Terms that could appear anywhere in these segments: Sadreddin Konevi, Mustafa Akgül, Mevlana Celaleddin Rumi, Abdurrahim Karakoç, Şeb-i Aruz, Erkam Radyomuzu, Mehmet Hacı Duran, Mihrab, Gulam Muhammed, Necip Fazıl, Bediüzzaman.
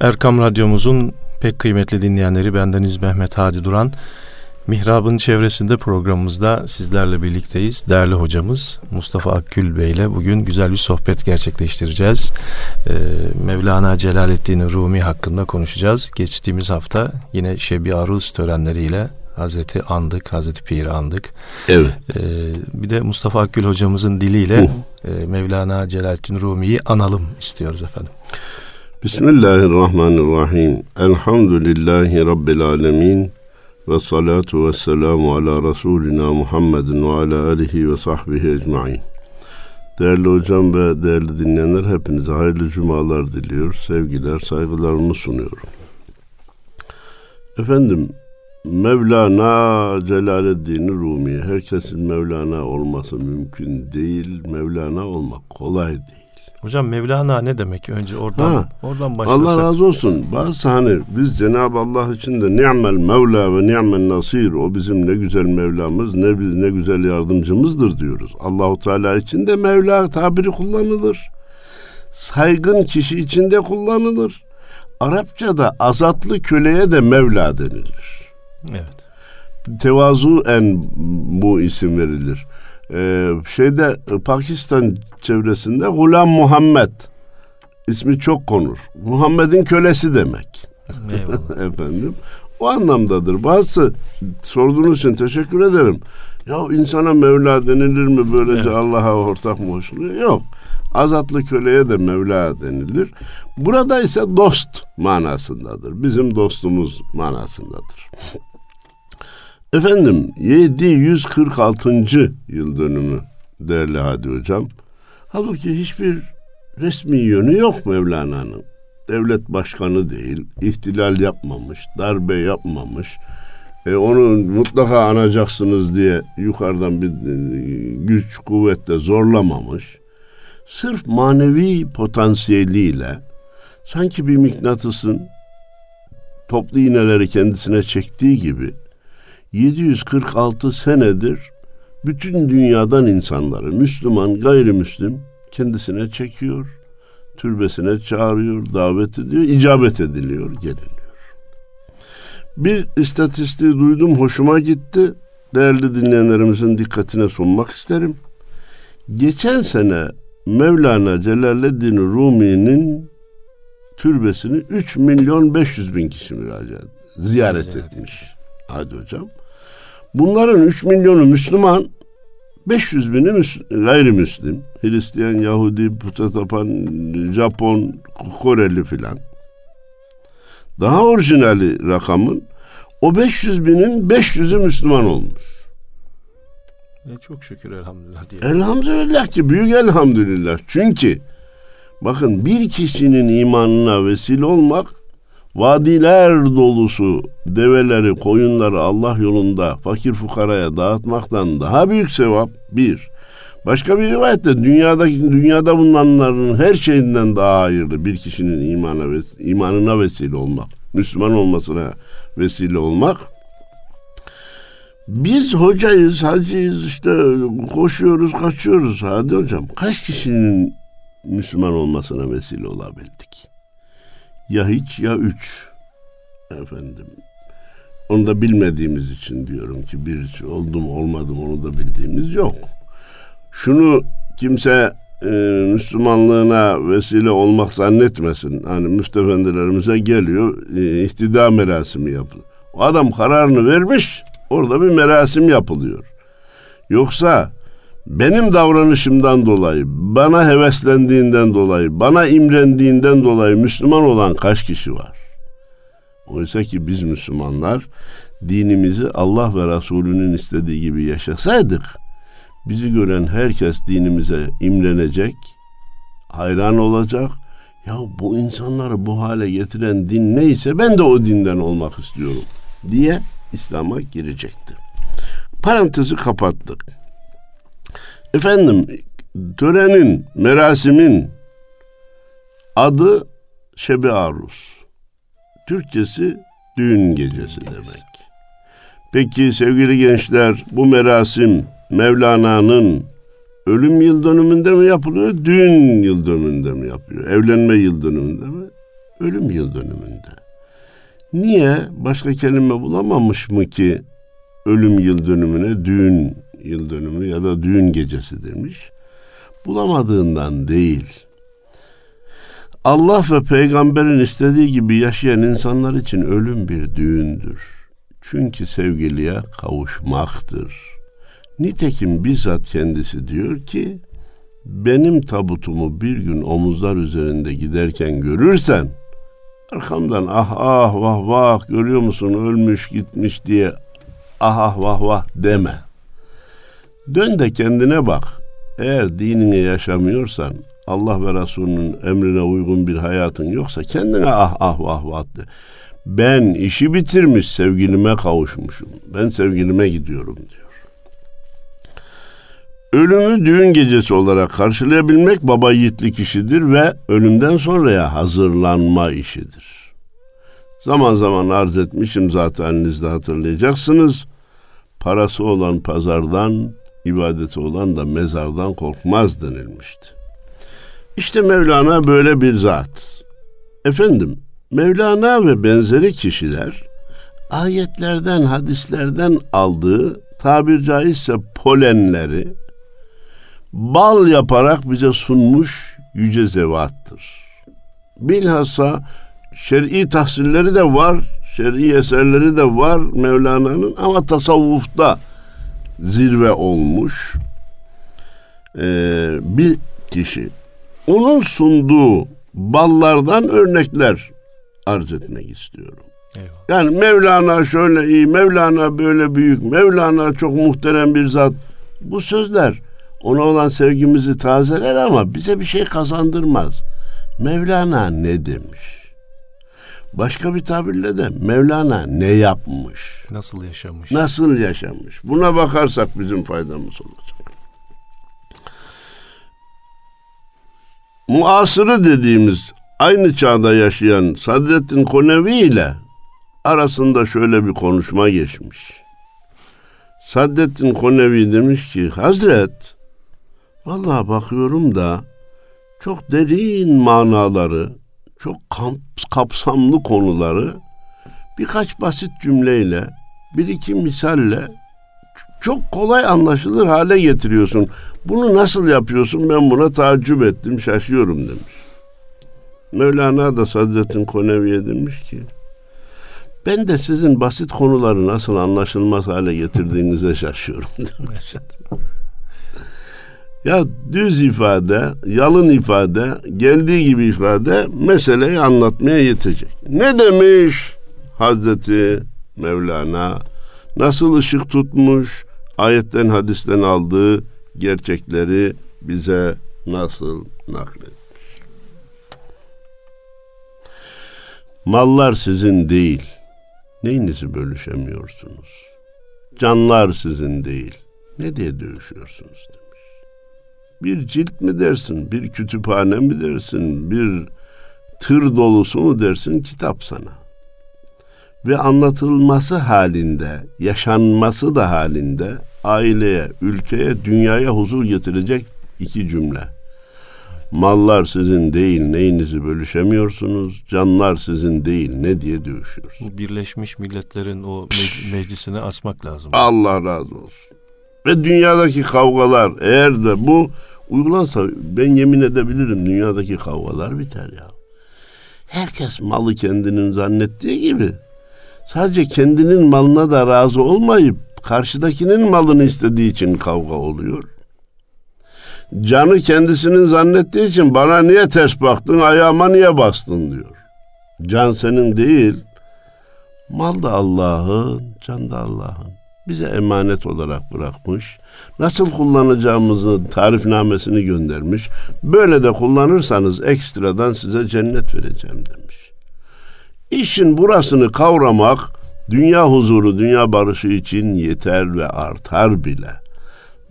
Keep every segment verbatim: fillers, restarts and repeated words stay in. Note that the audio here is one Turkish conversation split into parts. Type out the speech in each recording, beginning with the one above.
Erkam Radyomuzun pek kıymetli dinleyenleri, bendeniz Mehmet Hacı Duran. Mihrab'ın çevresinde programımızda sizlerle birlikteyiz. Değerli hocamız Mustafa Akgül Bey ile bugün güzel bir sohbet gerçekleştireceğiz. Ee, Mevlana Celaleddin Rumi hakkında konuşacağız. Geçtiğimiz hafta yine Şeb-i Aruz törenleriyle Hazreti andık, Hazreti Pir'i andık. Evet. Ee, bir de Mustafa Akgül hocamızın diliyle uh. e, Mevlana Celaleddin Rumi'yi analım istiyoruz efendim. Bismillahirrahmanirrahim. Elhamdülillahi Rabbil alemin. Ve salatu ve selamu ala Resulina Muhammedin ve ala alihi ve sahbihi ecmain. Değerli hocam ve değerli dinleyenler, hepinize hayırlı cumalar diliyor, sevgiler, saygılarımı sunuyorum. Efendim, Mevlana Celaleddin Rumi, herkesin Mevlana olması mümkün değil, Mevlana olmak kolay değil. Hocam Mevlana ne demek? Önce oradan ha, oradan başlasak. Allah razı olsun. Bazı hani biz Cenab-ı Allah için de ni'mel mevla ve ni'men nasir, o bizim ne güzel Mevlamız, ne biz ne güzel yardımcımızdır diyoruz. Allahu Teala için de Mevla tabiri kullanılır. Saygın kişi için de kullanılır. Arapçada azatlı köleye de Mevla denilir. Evet. Tevazuen bu isim verilir. Ee, şeyde Pakistan çevresinde Gulam Muhammed ismi çok konur. Muhammed'in kölesi demek. Efendim. O anlamdadır. Bazı sorduğunuz için teşekkür ederim. Ya insana Mevla denilir mi böylece, evet. Allah'a ortak mı koşuluyor? Yok. Azatlı köleye de Mevla denilir. Burada ise dost manasındadır. Bizim dostumuz manasındadır. Efendim, yedi yüz kırk altıncı yıl dönümü değerli Hadi Hocam. Halbuki hiçbir resmi yönü yok Mevlana'nın. Devlet başkanı değil, ihtilal yapmamış, darbe yapmamış. E, onu mutlaka anacaksınız diye yukarıdan bir güç kuvvetle zorlamamış. Sırf manevi potansiyeliyle sanki bir mıknatısın toplu iğneleri kendisine çektiği gibi yedi yüz kırk altı senedir bütün dünyadan insanları, Müslüman, gayrimüslim kendisine çekiyor, türbesine çağırıyor, davet ediyor, icabet ediliyor, geliniyor. Bir istatistiği duydum, hoşuma gitti. Değerli dinleyenlerimizin dikkatine sunmak isterim. Geçen sene Mevlana Celaleddin Rumi'nin türbesini üç milyon beş yüz bin kişi müracaat, ziyaret, ziyaret etmiş. Hadi hocam. Bunların üç milyonu Müslüman, beş yüz bini Müsl- gayrimüslim, Hristiyan, Yahudi, puta tapan, Japon, Koreli filan. Daha orijinali rakamın, o beş yüz binin beş yüzü Müslüman olmuş. E çok şükür, elhamdülillah diye. Elhamdülillah ki, büyük elhamdülillah. Çünkü bakın, bir kişinin imanına vesile olmak, vadiler dolusu develeri, koyunları Allah yolunda fakir fukaraya dağıtmaktan daha büyük sevap bir. Başka bir rivayette dünyadaki, dünyada bulunanların her şeyinden daha hayırlı bir kişinin imana, imanına vesile olmak, Müslüman olmasına vesile olmak. Biz hocayız, hacıyız, işte koşuyoruz, kaçıyoruz. Hadi hocam, kaç kişinin Müslüman olmasına vesile olabildik? Ya hiç ya üç. Efendim. Onu da bilmediğimiz için diyorum ki bir oldum olmadım onu da bildiğimiz yok. Şunu kimse e, Müslümanlığına vesile olmak zannetmesin. Hani müftefendilerimize geliyor, e, ihtida merasimi yapılıyor. O adam kararını vermiş, orada bir merasim yapılıyor. Yoksa benim davranışımdan dolayı, bana heveslendiğinden dolayı, bana imrendiğinden dolayı Müslüman olan kaç kişi var? Oysa ki biz Müslümanlar dinimizi Allah ve Resulünün istediği gibi yaşasaydık, bizi gören herkes dinimize imrenecek, hayran olacak. Ya bu insanları bu hale getiren din neyse ben de o dinden olmak istiyorum diye İslam'a girecekti. Parantezi kapattık. Efendim, törenin, merasimin adı Şeb-i Aruz. Türkçesi düğün gecesi demek. Peki sevgili gençler, bu merasim Mevlana'nın ölüm yıl dönümünde mi yapılıyor, düğün yıl dönümünde mi yapıyor? Evlenme yıl dönümünde mi? ölüm yıl dönümünde. Niye? Başka kelime bulamamış mı ki ölüm yıl dönümüne düğün yıl dönümü ya da düğün gecesi demiş? Bulamadığından değil. Allah ve peygamberin istediği gibi yaşayan insanlar için ölüm bir düğündür. Çünkü sevgiliye kavuşmaktır. Nitekim bizzat kendisi diyor ki, benim tabutumu bir gün omuzlar üzerinde giderken görürsen, arkamdan ah ah vah vah görüyor musun ölmüş gitmiş diye ah ah vah vah deme. Dön de kendine bak. Eğer dinini yaşamıyorsan, Allah ve Resulünün emrine uygun bir hayatın yoksa kendine ah ah vah vah de. Ben işi bitirmiş sevgilime kavuşmuşum. Ben sevgilime gidiyorum diyor. Ölümü düğün gecesi olarak karşılayabilmek baba yiğitlik işidir ve ölümden sonraya hazırlanma işidir. Zaman zaman arz etmişim zaten, siz de hatırlayacaksınız. Parası olan pazardan, ibadeti olan da mezardan korkmaz denilmişti. İşte Mevlana böyle bir zat. Efendim, Mevlana ve benzeri kişiler ayetlerden, hadislerden aldığı tabir caizse polenleri bal yaparak bize sunmuş yüce zevattır. Bilhassa şer'i tahsilleri de var, şer'i eserleri de var Mevlana'nın ama tasavvufta zirve olmuş ee, bir kişi. Onun sunduğu ballardan örnekler arz etmek istiyorum. Eyvallah. Yani Mevlana şöyle iyi, Mevlana böyle büyük, Mevlana çok muhterem bir zat. Bu sözler ona olan sevgimizi tazeler ama bize bir şey kazandırmaz. Mevlana ne demiş? Başka bir tabirle de Mevlana ne yapmış? Nasıl yaşamış? Nasıl yaşamış? Buna bakarsak bizim faydamız olacak. Muasırı dediğimiz aynı çağda yaşayan Sadreddin Konevi ile arasında şöyle bir konuşma geçmiş. Sadreddin Konevi demiş ki, Hazret, vallahi bakıyorum da çok derin manaları, çok kapsamlı konuları birkaç basit cümleyle, bir iki misalle çok kolay anlaşılır hale getiriyorsun. Bunu nasıl yapıyorsun? Ben buna tacip ettim, şaşıyorum demiş. Mevlana da Sadreddin Konevi'ye demiş ki, ben de sizin basit konuları nasıl anlaşılmaz hale getirdiğinize şaşıyorum demiş. Ya düz ifade, yalın ifade, geldiği gibi ifade meseleyi anlatmaya yetecek. Ne demiş Hazreti Mevlana? Nasıl ışık tutmuş, ayetten hadisten aldığı gerçekleri bize nasıl nakletmiş? Mallar sizin değil, neyinizi bölüşemiyorsunuz? Canlar sizin değil, ne diye dövüşüyorsunuz demiş. Bir cilt mi dersin, bir kütüphane mi dersin, bir tır dolusu mu dersin, kitap sana. Ve anlatılması halinde, yaşanması da halinde aileye, ülkeye, dünyaya huzur getirecek iki cümle. Mallar sizin değil, neyinizi bölüşemiyorsunuz, canlar sizin değil, ne diye dövüşüyorsunuz. Bu Birleşmiş Milletler'in o meclisine asmak lazım. Allah razı olsun. Ve dünyadaki kavgalar, eğer de bu uygulansa ben yemin edebilirim dünyadaki kavgalar biter ya. Herkes malı kendinin zannettiği gibi. Sadece kendinin malına da razı olmayıp karşıdakinin malını istediği için kavga oluyor. Canı kendisinin zannettiği için bana niye ters baktın, ayağıma niye bastın diyor. Can senin değil, mal da Allah'ın, can da Allah'ın. Bize emanet olarak bırakmış. Nasıl kullanacağımızın tarifnamesini göndermiş. Böyle de kullanırsanız ekstradan size cennet vereceğim demiş. İşin burasını kavramak dünya huzuru, dünya barışı için yeter ve artar bile.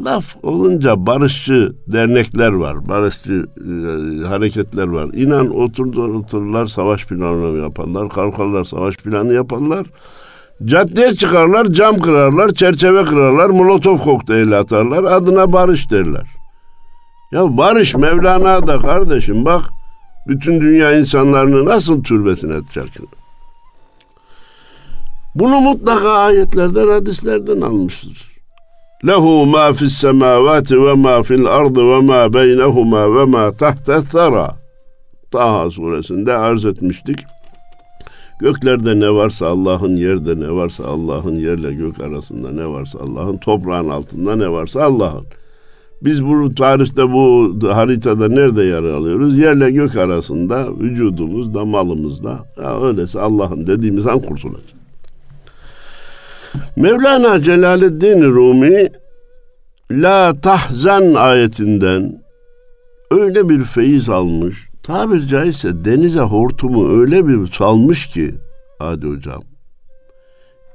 Laf olunca barışçı dernekler var, barışçı e, hareketler var. İnan oturdular otururlar, savaş planı yaparlar, kalkarlar savaş planı yaparlar. Caddeye çıkarlar, cam kırarlar, çerçeve kırarlar, Molotov kokteyli atarlar, adına barış derler. Ya barış Mevlana'da kardeşim bak. bütün dünya insanlarını nasıl türbesine atacak? Bunu mutlaka ayetlerden, hadislerden almıştır. Lehu ma fis semavati ve ma fil ardı ve ma beynehuma ve ma tahta thara. Taha suresinde arz etmiştik. Göklerde ne varsa Allah'ın, yerde ne varsa Allah'ın, yerle gök arasında ne varsa Allah'ın, toprağın altında ne varsa Allah'ın. Biz bu tarihte, bu haritada nerede yer alıyoruz? Yerle gök arasında, vücudumuzda, malımızda. Ya öyleyse Allah'ın dediğimiz an kurtulacak. Mevlana Celaleddin Rumi, La Tahzen ayetinden öyle bir feyiz almış, tabir caizse denize hortumu öyle bir salmış ki, hadi hocam,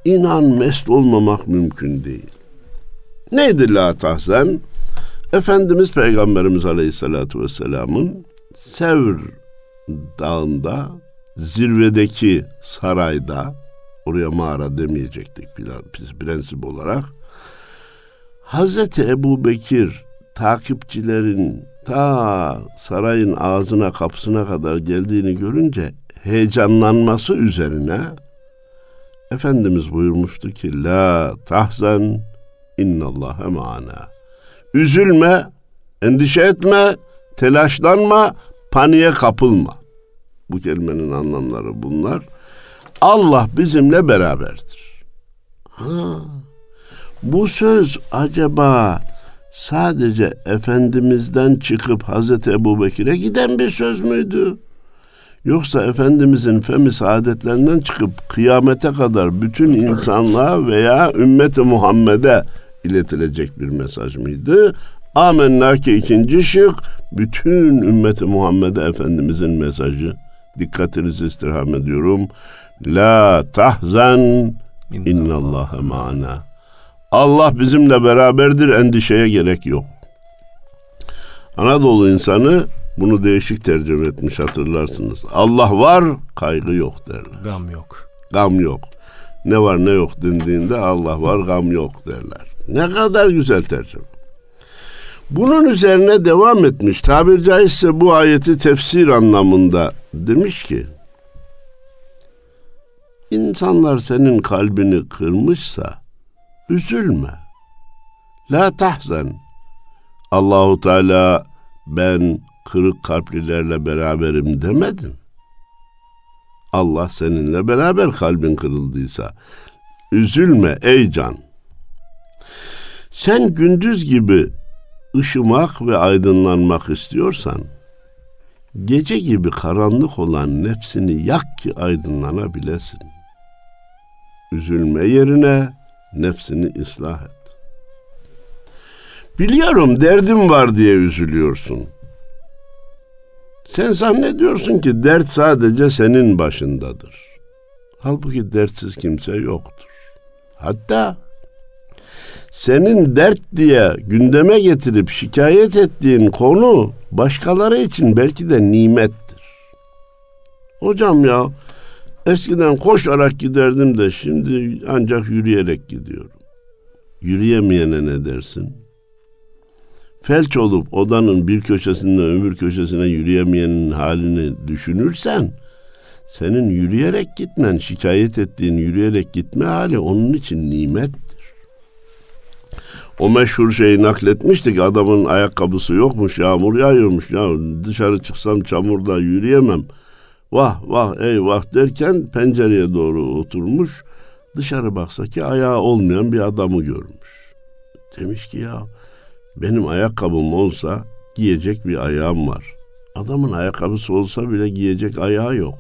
inan mest olmamak mümkün değil. Neydi La Tahzen? Efendimiz Peygamberimiz Aleyhisselatü Vesselam'ın Sevr dağında, zirvedeki sarayda, oraya mağara demeyecektik prensip olarak, Hazreti Ebu Bekir takipçilerin ta sarayın ağzına kapısına kadar geldiğini görünce heyecanlanması üzerine Efendimiz buyurmuştu ki La tahzen innallâhe ma'ana. Üzülme, endişe etme, telaşlanma, paniğe kapılma. Bu kelimenin anlamları bunlar. Allah bizimle beraberdir. Ha, bu söz acaba sadece Efendimiz'den çıkıp Hazreti Ebu Bekir'e giden bir söz müydü? Yoksa Efendimiz'in fem-i saadetlerinden çıkıp kıyamete kadar bütün insanlığa veya ümmeti Muhammed'e iletilecek bir mesaj mıydı? Amenna ki ikinci şık, bütün ümmeti Muhammed'e Efendimiz'in mesajı. Dikkatinizi istirham ediyorum. La tahzen innallâhe ma'ana. Allah bizimle beraberdir, endişeye gerek yok. Anadolu insanı bunu değişik tercüme etmiş, hatırlarsınız. Allah var, kaygı yok derler. Gam yok. Gam yok. Ne var ne yok dendiğinde Allah var, gam yok derler. Ne kadar güzel tercüme. Bunun üzerine devam etmiş. Tabir caizse bu ayeti tefsir anlamında demiş ki, İnsanlar senin kalbini kırmışsa üzülme. La tahzen. Allahu Teala ben kırık kalplilerle beraberim demedim. Allah seninle beraber kalbin kırıldıysa. Üzülme ey can. Sen gündüz gibi ışımak ve aydınlanmak istiyorsan, gece gibi karanlık olan nefsini yak ki aydınlanabilesin. Üzülme yerine nefsini ıslah et. Biliyorum derdim var diye üzülüyorsun. Sen zannediyorsun ki dert sadece senin başındadır. Halbuki dertsiz kimse yoktur. Hatta senin dert diye gündeme getirip şikayet ettiğin konu başkaları için belki de nimettir. Hocam ya, eskiden koşarak giderdim de şimdi ancak yürüyerek gidiyorum. Yürüyemeyene ne dersin? Felç olup odanın bir köşesinden öbür köşesine yürüyemeyenin halini düşünürsen, senin yürüyerek gitmen, şikayet ettiğin yürüyerek gitme hali onun için nimettir. O meşhur şeyi nakletmiştik, adamın ayakkabısı yokmuş, yağmur yağıyormuş, ya dışarı çıksam çamurda yürüyemem. Vah vah eyvah derken pencereye doğru oturmuş, dışarı baksa ki ayağı olmayan bir adamı görmüş. Demiş ki ya benim ayakkabım olsa giyecek bir ayağım var. Adamın ayakkabısı olsa bile giyecek ayağı yok.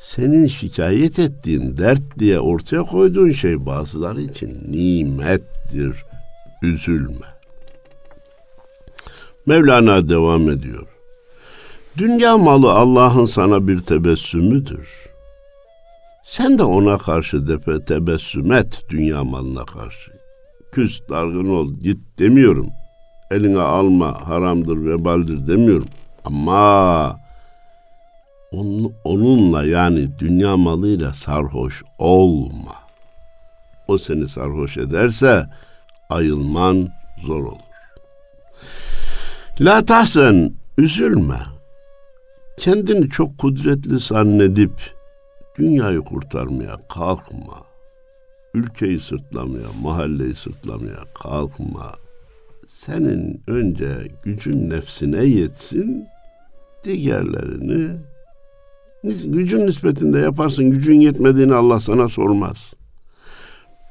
Senin şikayet ettiğin dert diye ortaya koyduğun şey bazıları için nimettir. Üzülme. Mevlana devam ediyor. Dünya malı Allah'ın sana bir tebessümüdür. Sen de ona karşı depe tebessüm et, dünya malına karşı. Küs, dargın ol, git demiyorum. Eline alma, haramdır, vebaldir demiyorum. Ama on, onunla yani dünya malıyla sarhoş olma. O seni sarhoş ederse ayılman zor olur. La tahzen, üzülme. Kendini çok kudretli zannedip dünyayı kurtarmaya kalkma. Ülkeyi sırtlamaya, mahalleyi sırtlamaya kalkma. Senin önce gücün nefsine yetsin, diğerlerini gücün nispetinde yaparsın. Gücün yetmediğini Allah sana sormaz.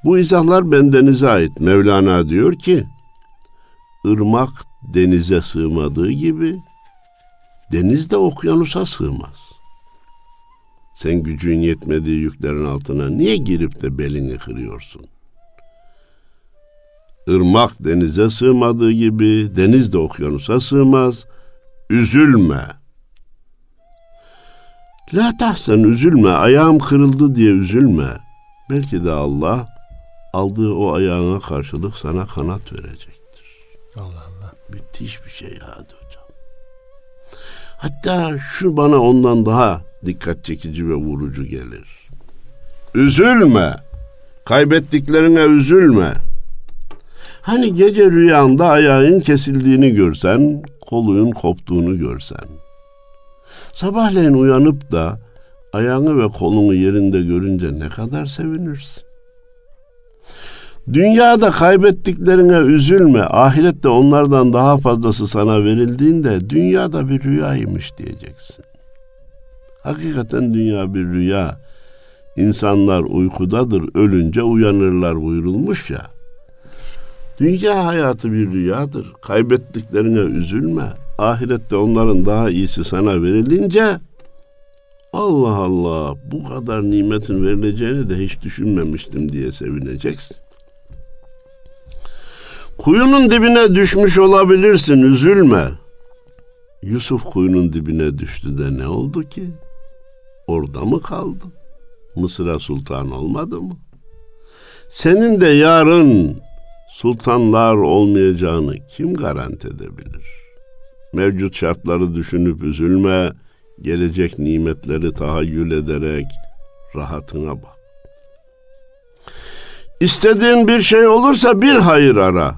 Bu izahlar bendenize ait. Mevlana diyor ki, ırmak denize sığmadığı gibi, deniz de okyanusa sığmaz. Sen gücün yetmediği yüklerin altına niye girip de belini kırıyorsun? Irmak denize sığmadığı gibi, deniz de okyanusa sığmaz. Üzülme. La tahsen, üzülme. Ayağım kırıldı diye üzülme. Belki de Allah aldığı o ayağına karşılık sana kanat verecektir. Allah Allah. Müthiş bir şey ya hocam. Hatta şu bana ondan daha dikkat çekici ve vurucu gelir. Üzülme. Kaybettiklerine üzülme. Hani gece rüyanda ayağın kesildiğini görsen, kolun koptuğunu görsen, sabahleyin uyanıp da ayağını ve kolunu yerinde görünce ne kadar sevinirsin. Dünyada kaybettiklerine üzülme, ahirette onlardan daha fazlası sana verildiğinde dünyada bir rüyaymış diyeceksin. Hakikaten dünya bir rüya. İnsanlar uykudadır, ölünce uyanırlar buyurulmuş ya. Dünya hayatı bir rüyadır. Kaybettiklerine üzülme. Ahirette onların daha iyisi sana verilince, Allah Allah, bu kadar nimetin verileceğini de hiç düşünmemiştim diye sevineceksin. Kuyunun dibine düşmüş olabilirsin, üzülme. Yusuf kuyunun dibine düştü de ne oldu ki? Orada mı kaldı? Mısır'a sultan olmadı mı? Senin de yarın sultanlar olmayacağını kim garanti edebilir? Mevcut şartları düşünüp üzülme, gelecek nimetleri tahayyül ederek rahatına bak. İstediğin bir şey olursa bir hayır ara,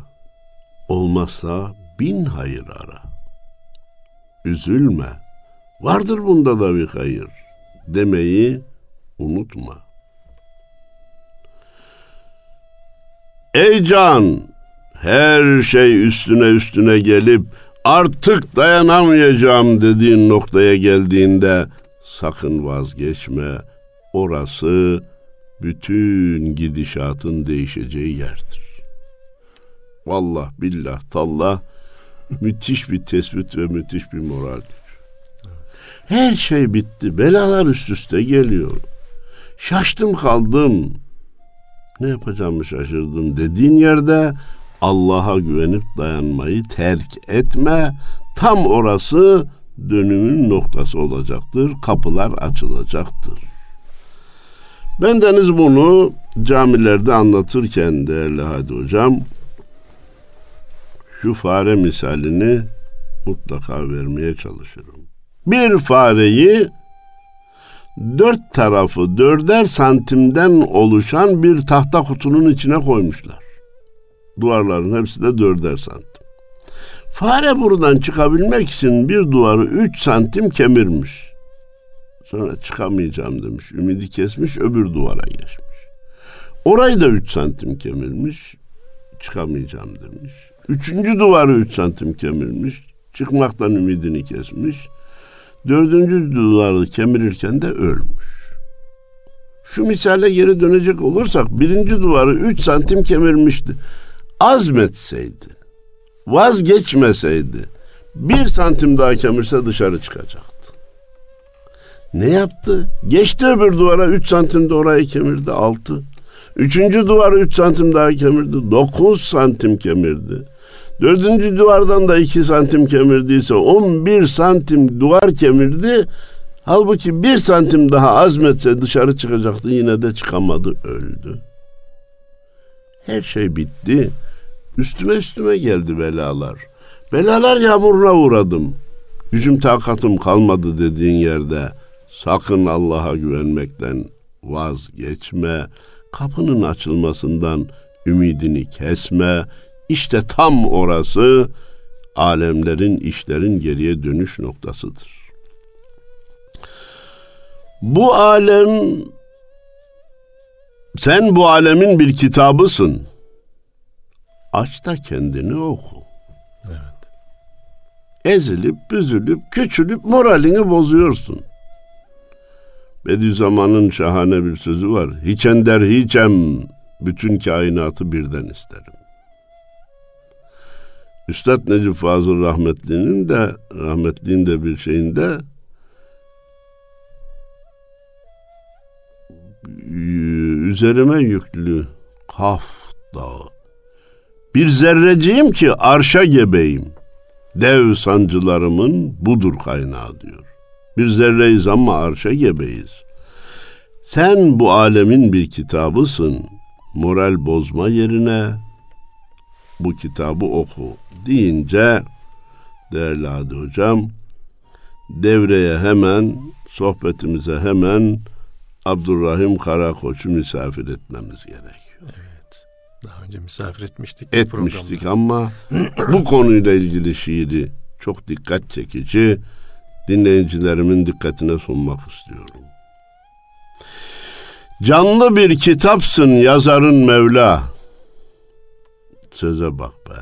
olmazsa bin hayır ara. Üzülme, vardır bunda da bir hayır demeyi unutma. Ey can, her şey üstüne üstüne gelip artık dayanamayacağım dediğin noktaya geldiğinde sakın vazgeçme. Orası bütün gidişatın değişeceği yerdir. Vallahi billah tallah müthiş bir tespit ve müthiş bir moral. Her şey bitti. Belalar üst üste geliyor. Şaştım kaldım. Ne yapacağımı şaşırdım dediğin yerde Allah'a güvenip dayanmayı terk etme. Tam orası dönümün noktası olacaktır. Kapılar açılacaktır. Bendeniz bunu camilerde anlatırken değerli Hadi Hocam, şu fare misalini mutlaka vermeye çalışırım. Bir fareyi dört tarafı dörder santimden oluşan bir tahta kutunun içine koymuşlar. Duvarların hepsi de dörder santim. Fare buradan çıkabilmek için bir duvarı üç santim kemirmiş. Sonra çıkamayacağım demiş. Ümidi kesmiş, öbür duvara geçmiş. Orayı da üç santim kemirmiş. Çıkamayacağım demiş. Üçüncü duvarı üç santim kemirmiş. Çıkmaktan ümidini kesmiş. Dördüncü duvarı kemirirken de ölmüş. Şu misale geri dönecek olursak, birinci duvarı üç santim kemirmişti. Azmetseydi, vazgeçmeseydi, bir santim daha kemirse dışarı çıkacaktı. Ne yaptı? Geçti öbür duvara, üç santim de orayı kemirdi, altı. Üçüncü duvarı üç santim daha kemirdi, dokuz santim kemirdi. Dördüncü duvardan da iki santim kemirdiyse on bir santim duvar kemirdi. Halbuki bir santim daha azmetse dışarı çıkacaktı, yine de çıkamadı, öldü. Her şey bitti. Üstüme üstüme geldi belalar. Belalar yağmuruna uğradım. Gücüm takatım kalmadı dediğin yerde sakın Allah'a güvenmekten vazgeçme. Kapının açılmasından ümidini kesme. İşte tam orası alemlerin, işlerin geriye dönüş noktasıdır. Bu alem, sen bu alemin bir kitabısın. Aç da kendini oku. Evet. Ezilip, büzülüp, küçülüp moralini bozuyorsun. Bediüzzaman'ın şahane bir sözü var. Hiçen der hiçem, bütün kainatı birden isterim. Üstad Necip Fazıl rahmetliğinin de, rahmetliğin de bir şeyinde üzerime yüklü Kaf dağı. Bir zerreciyim ki arşa gebeyim. Dev sancılarımın budur kaynağı diyor. Bir zerreyiz ama arşa gebeyiz. Sen bu alemin bir kitabısın. Moral bozma yerine bu kitabı oku deyince değerli Hadi Hocam, devreye hemen, sohbetimize hemen Abdurrahim Karakoç'u misafir etmemiz gerekiyor. Evet. Daha önce misafir etmiştik. Etmiştik ama bu konuyla ilgili şiiri çok dikkat çekici, dinleyicilerimin dikkatine sunmak istiyorum. Canlı bir kitapsın yazarın Mevla. Söze bak be.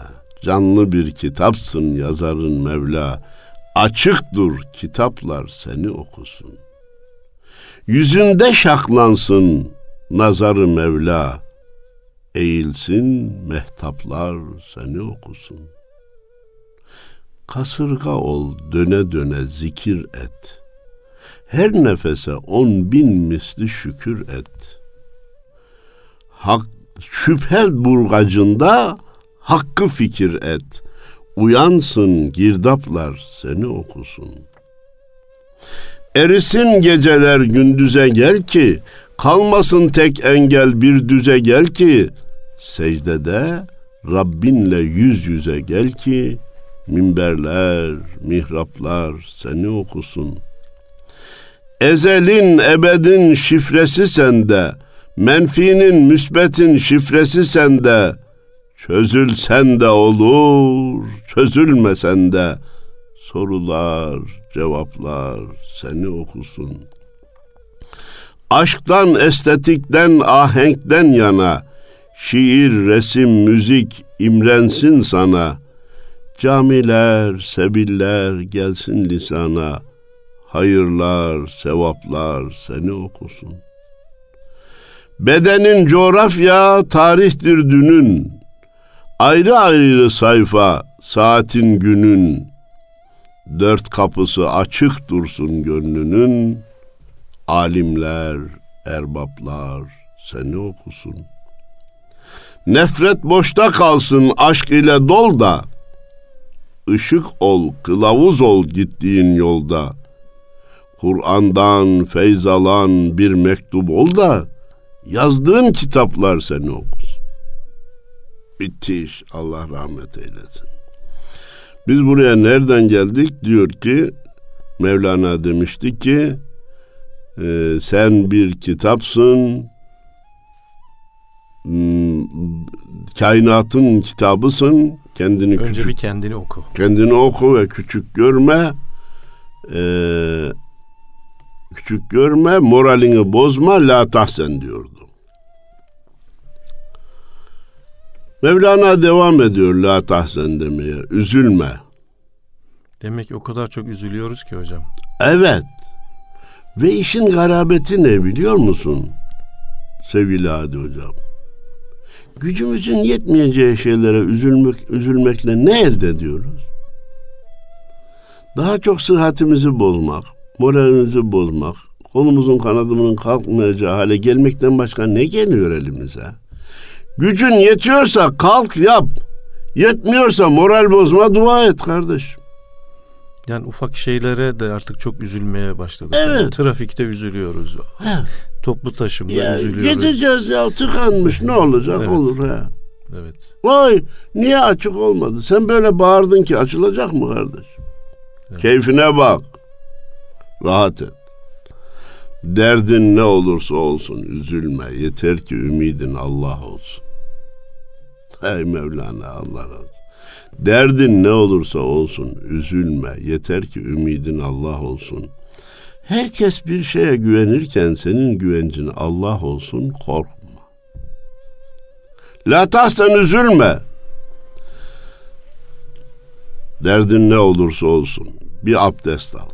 Canlı bir kitapsın yazarın Mevla. Açık dur kitaplar seni okusun. Yüzünde şaklansın nazarı Mevla. Eğilsin mehtaplar seni okusun. Kasırga ol döne döne zikir et. Her nefese on bin misli şükür et. Hak, şüphe burgacında hakkı fikir et. Uyansın girdaplar seni okusun. Erisin geceler gündüze gel ki, kalmasın tek engel bir düze gel ki, secdede Rabbinle yüz yüze gel ki, minberler, mihraplar seni okusun. Ezelin, ebedin şifresi sende, menfinin, müsbetin şifresi sende, çözülsen de olur, çözülmesen de, sorular, cevaplar seni okusun. Aşktan, estetikten, ahenkten yana, şiir, resim, müzik imrensin sana, camiler, sebiller gelsin lisana, hayırlar, sevaplar seni okusun. Bedenin coğrafya, tarihtir dünün, ayrı ayrı sayfa, saatin günün, dört kapısı açık dursun gönlünün, alimler, erbaplar seni okusun. Nefret boşta kalsın aşk ile dol da, ışık ol, kılavuz ol gittiğin yolda, Kur'an'dan feyz alan bir mektup ol da, yazdığın kitaplar seni okusun. Bitti iş, Allah rahmet eylesin. Biz buraya nereden geldik? Diyor ki Mevlana demişti ki e, sen bir kitapsın, kainatın kitabısın, kendini önce küçük, bir kendini oku. Kendini oku ve küçük görme, e, küçük görme, moralini bozma, la tahsen diyordu. Mevlana devam ediyor la tahzen demeye. Üzülme. Demek ki o kadar çok üzülüyoruz ki hocam. Evet. Ve işin garabeti ne biliyor musun? Sevgili Hadi Hocam. Gücümüzün yetmeyeceği şeylere üzülmek, üzülmekle ne elde ediyoruz? Daha çok sıhhatimizi bozmak, moralimizi bozmak, kolumuzun kanadımızın kalkmayacağı hale gelmekten başka ne geliyor elimize? Gücün yetiyorsa kalk yap. Yetmiyorsa moral bozma, dua et kardeş. Yani ufak şeylere de artık çok üzülmeye başladık. Evet. Yani trafikte üzülüyoruz. Evet. Toplu taşımda ya, üzülüyoruz. Gideceğiz ya, tıkanmış ne olacak, evet. Olur ha. Evet. Vay niye açık olmadı? Sen böyle bağırdın ki açılacak mı kardeş? Evet. Keyfine bak. Rahat et. Derdin ne olursa olsun üzülme. Yeter ki ümidin Allah olsun. Ey Mevlana, Allah razı olsun. Derdin ne olursa olsun üzülme. Yeter ki ümidin Allah olsun. Herkes bir şeye güvenirken senin güvencin Allah olsun, korkma. La tahsen, üzülme. Derdin ne olursa olsun bir abdest al.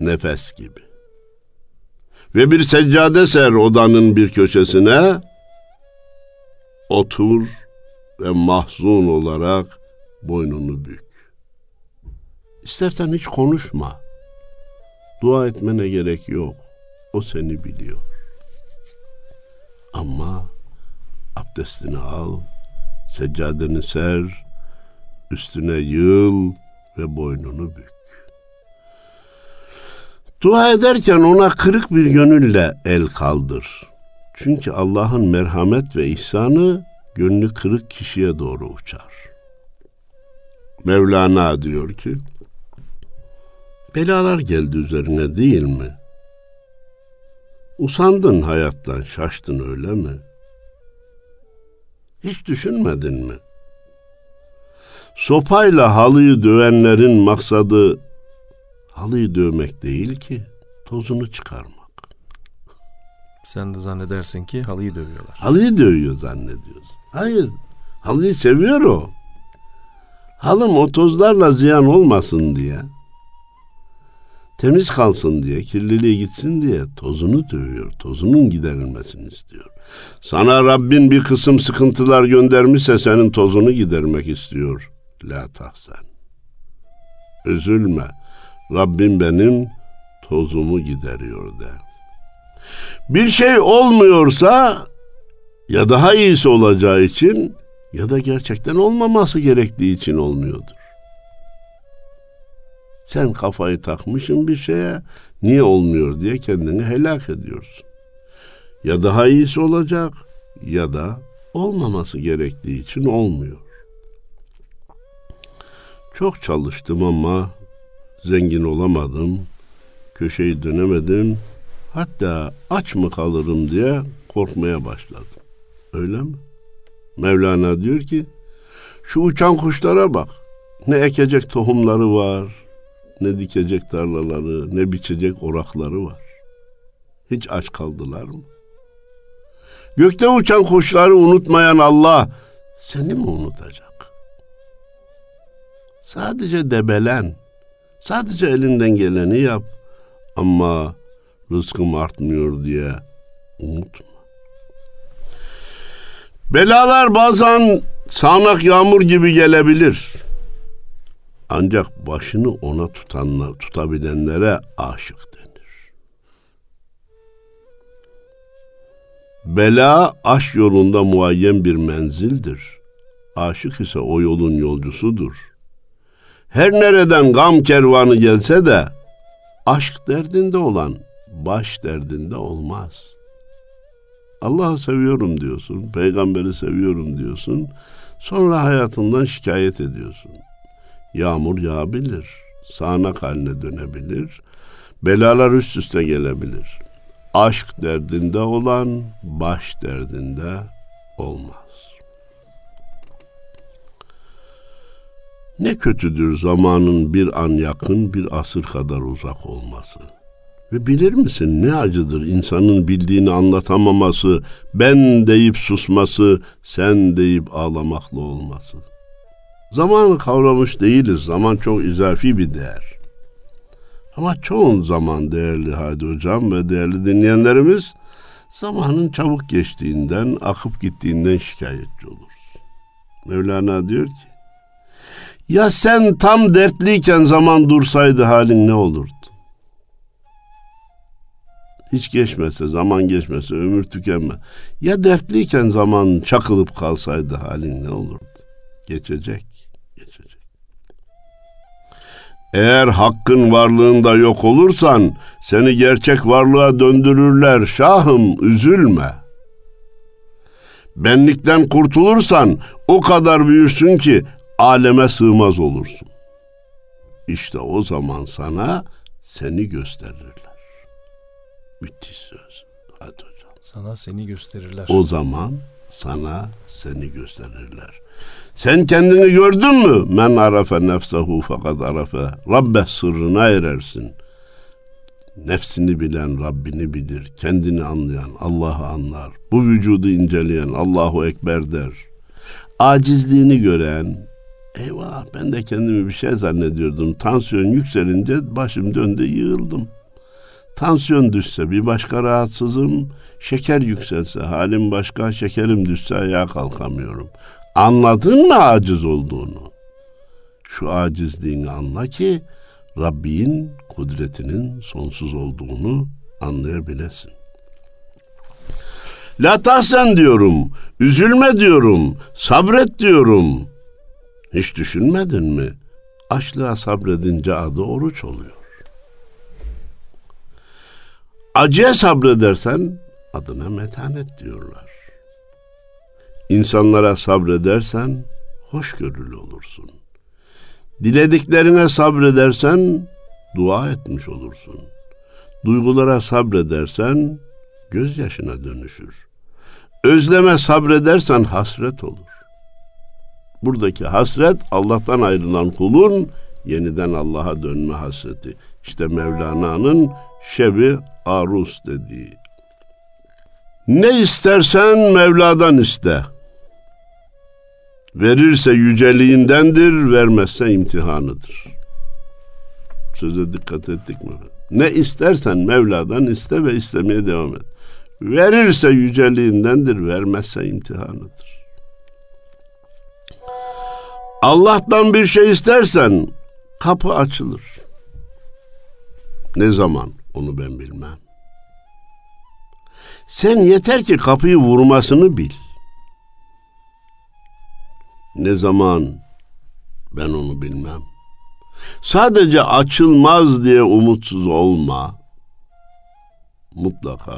Nefes gibi. Ve bir seccade ser odanın bir köşesine. Otur ve mahzun olarak boynunu bük. İstersen hiç konuşma. Dua etmene gerek yok. O seni biliyor. Ama abdestini al, seccadeni ser, üstüne yığıl ve boynunu bük. Dua ederken ona kırık bir gönülle el kaldır. Çünkü Allah'ın merhamet ve ihsanı gönlü kırık kişiye doğru uçar. Mevlana diyor ki, belalar geldi üzerine değil mi? Usandın hayattan, şaştın öyle mi? Hiç düşünmedin mi? Sopayla halıyı dövenlerin maksadı halıyı dövmek değil ki, tozunu çıkarmak. Sen de zannedersin ki halıyı dövüyorlar. Halıyı dövüyor zannediyorsun. Hayır, halıyı seviyor o. Halım o tozlarla ziyan olmasın diye, temiz kalsın diye, kirliliği gitsin diye tozunu dövüyor, tozunun giderilmesini istiyor. Sana Rabbin bir kısım sıkıntılar göndermişse senin tozunu gidermek istiyor. La tahsen. Üzülme. Rabbim benim tozumu gideriyor de. Bir şey olmuyorsa ya daha iyisi olacağı için ya da gerçekten olmaması gerektiği için olmuyordur. Sen kafayı takmışsın bir şeye, niye olmuyor diye kendini helak ediyorsun. Ya daha iyisi olacak ya da olmaması gerektiği için olmuyor. Çok çalıştım ama zengin olamadım, köşeyi dönemedim, hatta aç mı kalırım diye korkmaya başladım. Öyle mi? Mevlana diyor ki, şu uçan kuşlara bak, ne ekecek tohumları var, ne dikecek tarlaları, ne biçecek orakları var. Hiç aç kaldılar mı? Gökte uçan kuşları unutmayan Allah seni mi unutacak? Sadece debelen, sadece elinden geleni yap ama rızkım artmıyor diye unutma. Belalar bazen sağanak yağmur gibi gelebilir. Ancak başını ona tutanlar, tutabilenlere aşık denir. Bela aşk yolunda muayyen bir menzildir. Aşık ise o yolun yolcusudur. Her nereden gam kervanı gelse de aşk derdinde olan baş derdinde olmaz. Allah'ı seviyorum diyorsun, peygamberi seviyorum diyorsun, sonra hayatından şikayet ediyorsun. Yağmur yağabilir, sağanak haline dönebilir, belalar üst üste gelebilir. Aşk derdinde olan baş derdinde olmaz. Ne kötüdür zamanın bir an yakın, bir asır kadar uzak olması. Ve bilir misin ne acıdır insanın bildiğini anlatamaması, ben deyip susması, sen deyip ağlamakla olması. Zamanı kavramış değiliz. Zaman çok izafi bir değer. Ama çoğun zaman değerli Hadi Hocam ve değerli dinleyenlerimiz, zamanın çabuk geçtiğinden, akıp gittiğinden şikayetçi oluruz. Mevlana diyor ki, ya sen tam dertliyken zaman dursaydı halin ne olurdu? Hiç geçmese, zaman geçmese, ömür tükenme. Ya dertliyken zaman çakılıp kalsaydı halin ne olurdu? Geçecek, geçecek. Eğer hakkın varlığında yok olursan seni gerçek varlığa döndürürler. Şahım, üzülme. Benlikten kurtulursan o kadar büyürsün ki aleme sığmaz olursun. İşte o zaman sana seni gösterirler. Müthiş söz. Hadi hocam. Sana seni gösterirler. O zaman sana seni gösterirler. Sen kendini gördün mü? Men arafe nefsehu fekad arafe. Rabbeh sırrına erersin. Nefsini bilen Rabbini bilir, kendini anlayan Allah'ı anlar, bu vücudu inceleyen Allahu Ekber der. Acizliğini gören, eyvah ben de kendimi bir şey zannediyordum, tansiyon yükselince başım döndü yığıldım. Tansiyon düşse bir başka rahatsızım, şeker yükselse halim başka, şekerim düşse ayağa kalkamıyorum. Anladın mı aciz olduğunu? Şu acizliğini anla ki Rabbin kudretinin sonsuz olduğunu anlayabilesin. La tahsen diyorum, üzülme diyorum, sabret diyorum. Hiç düşünmedin mi? Açlığa sabredince adı oruç oluyor. Acıya sabredersen adına metanet diyorlar. İnsanlara sabredersen hoşgörülü olursun. Dilediklerine sabredersen dua etmiş olursun. Duygulara sabredersen gözyaşına dönüşür. Özleme sabredersen hasret olur. Buradaki hasret Allah'tan ayrılan kulun yeniden Allah'a dönme hasreti. İşte Mevlana'nın Şeb-i Aruz dediği. Ne istersen Mevla'dan iste. Verirse yüceliğindendir, vermezse imtihanıdır. Söze dikkat ettik mi? Ne istersen Mevla'dan iste ve istemeye devam et. Verirse yüceliğindendir, vermezse imtihanıdır. Allah'tan bir şey istersen kapı açılır. Ne zaman onu ben bilmem. Sen yeter ki kapıyı vurmasını bil. Ne zaman ben onu bilmem. Sadece açılmaz diye umutsuz olma. Mutlaka,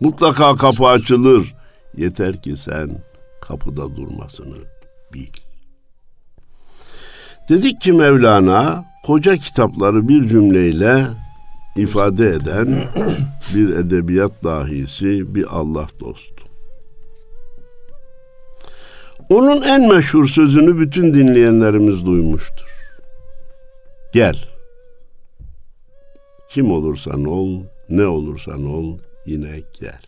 mutlaka kapı açılır. Yeter ki sen kapıda durmasını bil. Dedik ki Mevlana koca kitapları bir cümleyle ifade eden bir edebiyat dahisi, bir Allah dostu. Onun en meşhur sözünü bütün dinleyenlerimiz duymuştur. Gel. Kim olursan ol, ne olursan ol, yine gel.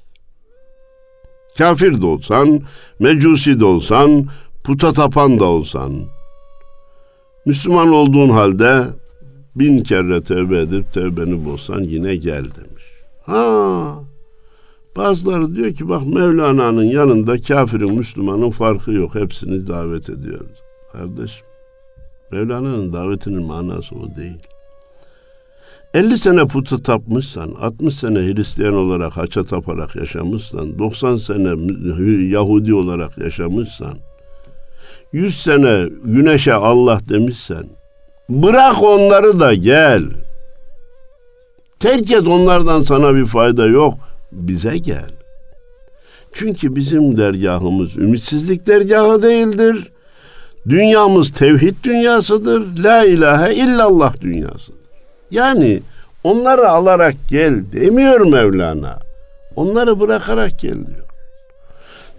Kafir de olsan, mecusi de olsan, puta tapan da olsan, Müslüman olduğun halde bin kere tövbe edip tövbeni bozsan yine gel demiş. Ha. Bazıları diyor ki bak Mevlana'nın yanında kafirin, Müslümanın farkı yok. Hepsini davet ediyoruz. Kardeşim, Mevlana'nın davetinin manası o değil. elli sene putu tapmışsan, altmış sene Hristiyan olarak haça taparak yaşamışsan, doksan sene Yahudi olarak yaşamışsan, yüz sene güneşe Allah demişsen, bırak onları da gel. Terk et, onlardan sana bir fayda yok. Bize gel. Çünkü bizim dergahımız ümitsizlik dergahı değildir. Dünyamız tevhid dünyasıdır. La ilahe illallah dünyasıdır. Yani onları alarak gel demiyor Mevlana. Onları bırakarak gel diyor.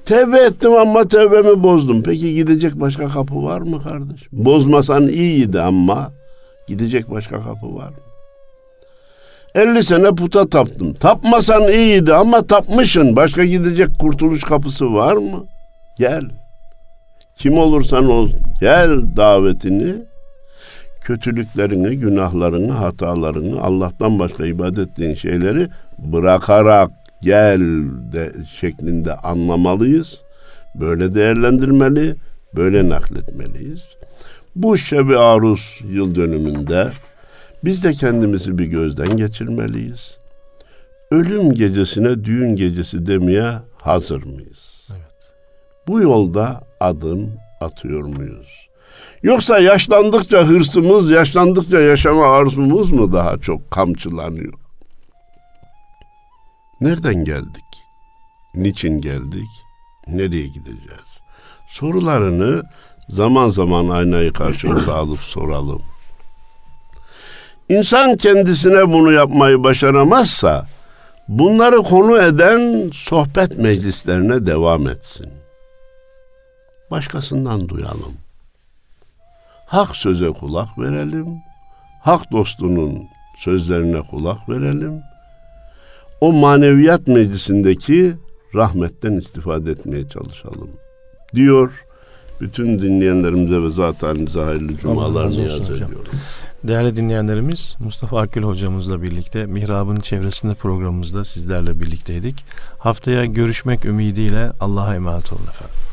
Tevbe ettim ama tevbemi bozdum. Peki gidecek başka kapı var mı kardeşim? Bozmasan iyiydi ama gidecek başka kapı var mı? elli sene puta taptım. Tapmasan iyiydi ama tapmışsın. Başka gidecek kurtuluş kapısı var mı? Gel. Kim olursan ol, gel davetini, kötülüklerini, günahlarını, hatalarını, Allah'tan başka ibadet ettiğin şeyleri bırakarak gel de şeklinde anlamalıyız. Böyle değerlendirmeli, böyle nakletmeliyiz. Bu Şeb-i Aruz yıl dönümünde biz de kendimizi bir gözden geçirmeliyiz. Ölüm gecesine düğün gecesi demeye hazır mıyız? Evet. Bu yolda adım atıyor muyuz? Yoksa yaşlandıkça hırsımız, yaşlandıkça yaşama arzumuz mu daha çok kamçılanıyor? Nereden geldik? Niçin geldik? Nereye gideceğiz? Sorularını zaman zaman aynayı karşımıza alıp soralım. İnsan kendisine bunu yapmayı başaramazsa bunları konu eden sohbet meclislerine devam etsin. Başkasından duyalım. Hak söze kulak verelim. Hak dostunun sözlerine kulak verelim. O maneviyat meclisindeki rahmetten istifade etmeye çalışalım diyor. Bütün dinleyenlerimize ve zaten hayırlı cumalar niyaz ediyorum. Değerli dinleyenlerimiz, Mustafa Akgül hocamızla birlikte Mihrab'ın Çevresinde programımızda sizlerle birlikteydik. Haftaya görüşmek ümidiyle Allah'a emanet olun efendim.